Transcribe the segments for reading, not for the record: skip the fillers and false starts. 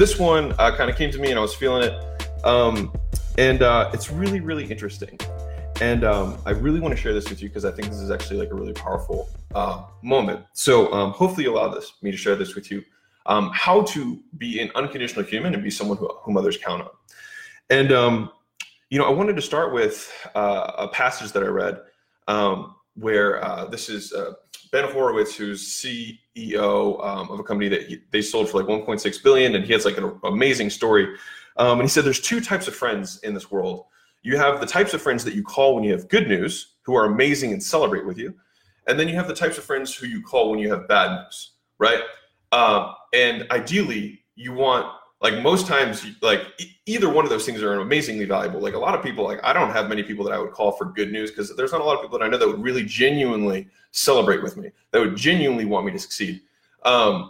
this one kind of came to me and I was feeling it. It's really, really interesting. And I really want to share this with you because I think this is actually like a really powerful moment. So hopefully you allow me to share this with you. How to be an unconditional human and be someone whom others count on. And, I wanted to start with a passage that I read where this is Ben Horowitz, who's CEO of a company that they sold for like $1.6 billion. And he has like an amazing story. And he said, there's two types of friends in this world. You have the types of friends that you call when you have good news, who are amazing and celebrate with you. And then you have the types of friends who you call when you have bad news, right? And ideally you want, like most times, like either one of those things are amazingly valuable. Like a lot of people, like I don't have many people that I would call for good news because there's not a lot of people that I know that would really genuinely celebrate with me, that would genuinely want me to succeed. And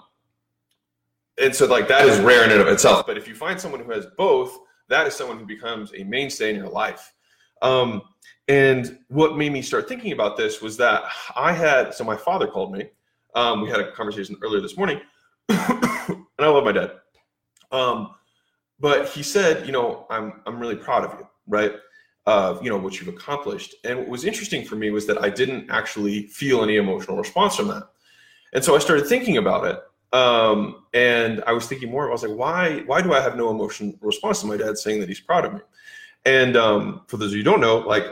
so like that is rare in and of itself. But if you find someone who has both, that is someone who becomes a mainstay in your life. And what made me start thinking about this was that so my father called me. We had a conversation earlier this morning and I love my dad. But he said, I'm really proud of you, right? What you've accomplished. And what was interesting for me was that I didn't actually feel any emotional response from that. And so I started thinking about it. And I was thinking more, I was like, why do I have no emotional response to my dad saying that he's proud of me? And, for those of you who don't know, like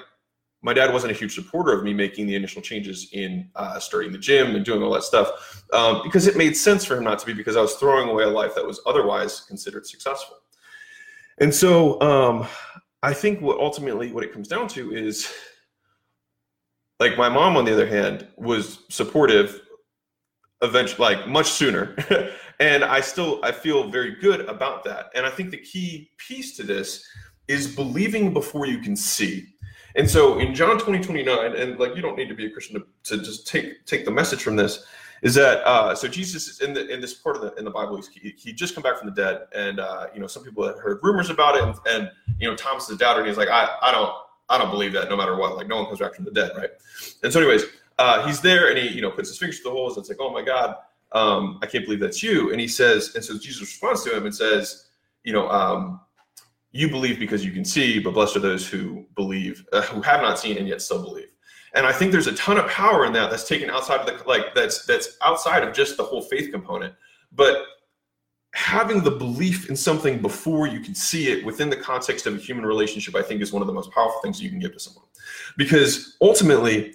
my dad wasn't a huge supporter of me making the initial changes in starting the gym and doing all that stuff because it made sense for him not to be, because I was throwing away a life that was otherwise considered successful. And so I think what it comes down to is, like, my mom, on the other hand, was supportive eventually, like much sooner. And I feel very good about that. And I think the key piece to this is believing before you can see. And so in John 20:29, and like, you don't need to be a Christian to just take the message from this, is that so Jesus is in this part of the Bible, he just come back from the dead, and some people had heard rumors about it, and Thomas the doubter, and he's like, I don't believe that, no matter what, like no one comes back from the dead, right? And so anyways, he's there, and he puts his fingers through the holes, and it's like, oh my God, I can't believe that's you. And he says, and so Jesus responds to him and says, you believe because you can see, but blessed are those who believe, who have not seen and yet still believe. And I think there's a ton of power in that that's taken outside of that's outside of just the whole faith component. But having the belief in something before you can see it within the context of a human relationship, I think, is one of the most powerful things you can give to someone. Because ultimately,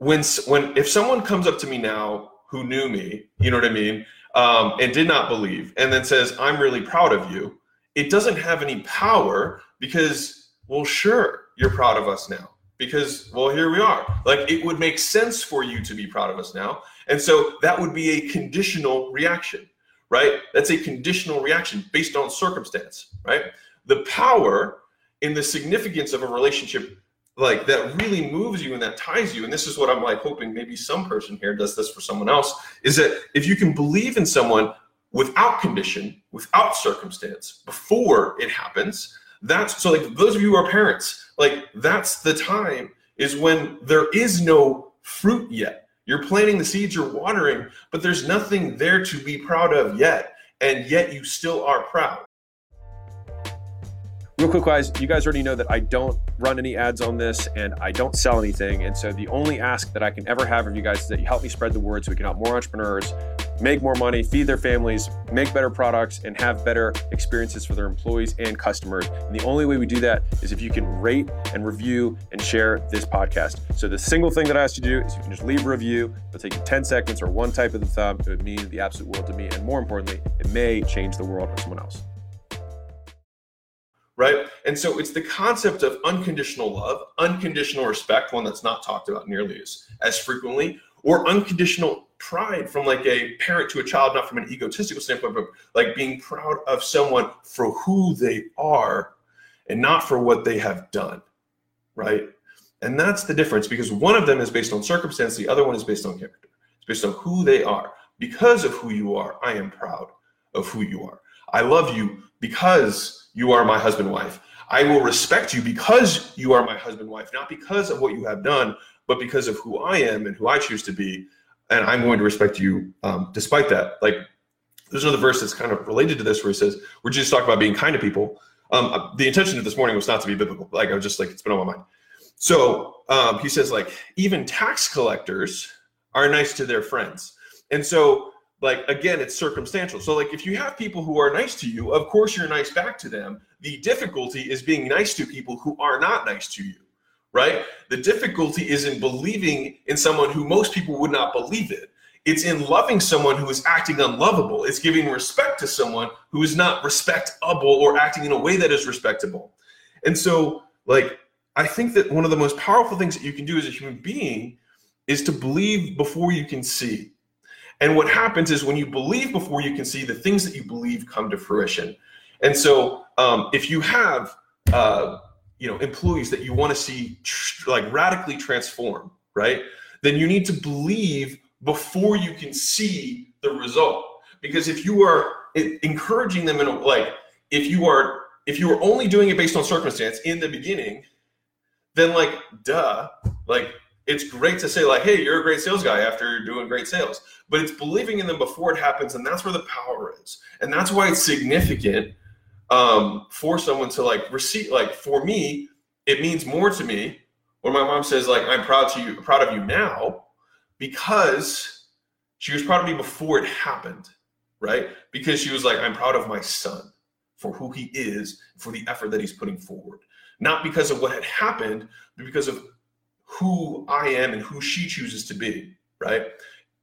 if someone comes up to me now who knew me, you know what I mean, and did not believe, and then says, I'm really proud of you, it doesn't have any power because, well, sure, you're proud of us now because, well, here we are. Like, it would make sense for you to be proud of us now. And so that would be a conditional reaction, right? That's a conditional reaction based on circumstance, right? The power in the significance of a relationship like that really moves you and that ties you. And this is what I'm like hoping maybe some person here does this for someone else, is that if you can believe in someone without condition, without circumstance, before it happens, like those of you who are parents, like that's the time is when there is no fruit yet. You're planting the seeds, you're watering, but there's nothing there to be proud of yet. And yet you still are proud. Real quick, guys, you guys already know that I don't run any ads on this and I don't sell anything. And so the only ask that I can ever have of you guys is that you help me spread the word so we can help more entrepreneurs make more money, feed their families, make better products, and have better experiences for their employees and customers. And the only way we do that is if you can rate and review and share this podcast. So the single thing that I ask you to do is you can just leave a review. It'll take you 10 seconds or one type of the thumb. It would mean the absolute world to me. And more importantly, it may change the world for someone else. Right? And so it's the concept of unconditional love, unconditional respect, one that's not talked about nearly as frequently, or unconditional pride from like a parent to a child, not from an egotistical standpoint, but like being proud of someone for who they are and not for what they have done, right? And that's the difference, because one of them is based on circumstance, the other one is based on character. It's based on who they are. Because of who you are, I am proud of who you are. I love you because you are my husband, wife. I will respect you because you are my husband, wife, not because of what you have done, but because of who I am and who I choose to be. And I'm going to respect you despite that. Like, There's another verse that's kind of related to this where he says, we're just talking about being kind to people. The intention of this morning was not to be biblical. Like, I was just like, it's been on my mind. So he says, like, even tax collectors are nice to their friends. And so, like, again, it's circumstantial. So, like, if you have people who are nice to you, of course you're nice back to them. The difficulty is being nice to people who are not nice to you, right? The difficulty is in believing in someone who most people would not believe it. It's in loving someone who is acting unlovable. It's giving respect to someone who is not respectable or acting in a way that is respectable. And so, like, I think that one of the most powerful things that you can do as a human being is to believe before you can see. And what happens is when you believe before you can see, the things that you believe come to fruition. And so if you have, employees that you want to see radically transform, right, then you need to believe before you can see the result. Because if you are encouraging them in a, if you are only doing it based on circumstance in the beginning, then it's great to say, like, hey, you're a great sales guy after doing great sales, but it's believing in them before it happens. And that's where the power is. And that's why it's significant for someone to receive. Like, for me, it means more to me when my mom says, like, I'm proud of you now, because she was proud of me before it happened, right? Because she was like, I'm proud of my son for who he is, for the effort that he's putting forward, not because of what had happened, but because of who I am and who she chooses to be, right?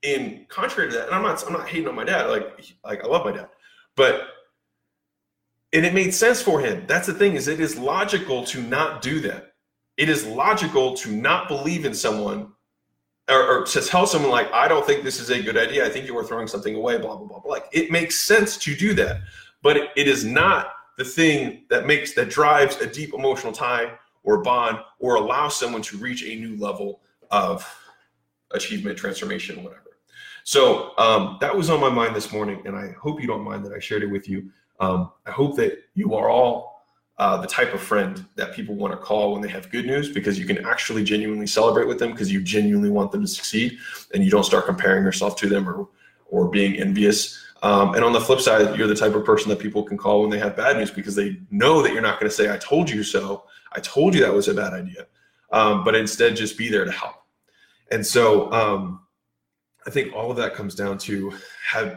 In contrary to that, and I'm not hating on my dad, I love my dad, and it made sense for him. That's the thing, is it is logical to not do that. It is logical to not believe in someone or to tell someone, like, I don't think this is a good idea. I think you are throwing something away, blah, blah, blah, blah. Like, it makes sense to do that, but it is not the thing that drives a deep emotional tie or bond, or allow someone to reach a new level of achievement, transformation, whatever. So that was on my mind this morning, and I hope you don't mind that I shared it with you. I hope that you are all the type of friend that people want to call when they have good news, because you can actually genuinely celebrate with them because you genuinely want them to succeed, and you don't start comparing yourself to them or being envious. And on the flip side, you're the type of person that people can call when they have bad news because they know that you're not going to say, I told you so. I told you that was a bad idea, but instead just be there to help. And so I think all of that comes down to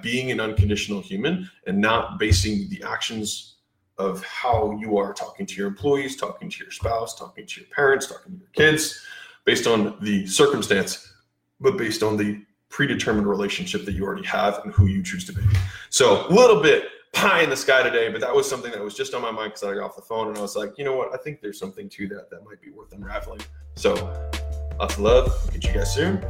being an unconditional human and not basing the actions of how you are talking to your employees, talking to your spouse, talking to your parents, talking to your kids, based on the circumstance, but based on the predetermined relationship that you already have and who you choose to be. So a little bit pie in the sky today, but that was something that was just on my mind because I got off the phone and I was like, you know what? I think there's something to that might be worth unraveling. So lots of love. I'll catch you guys soon.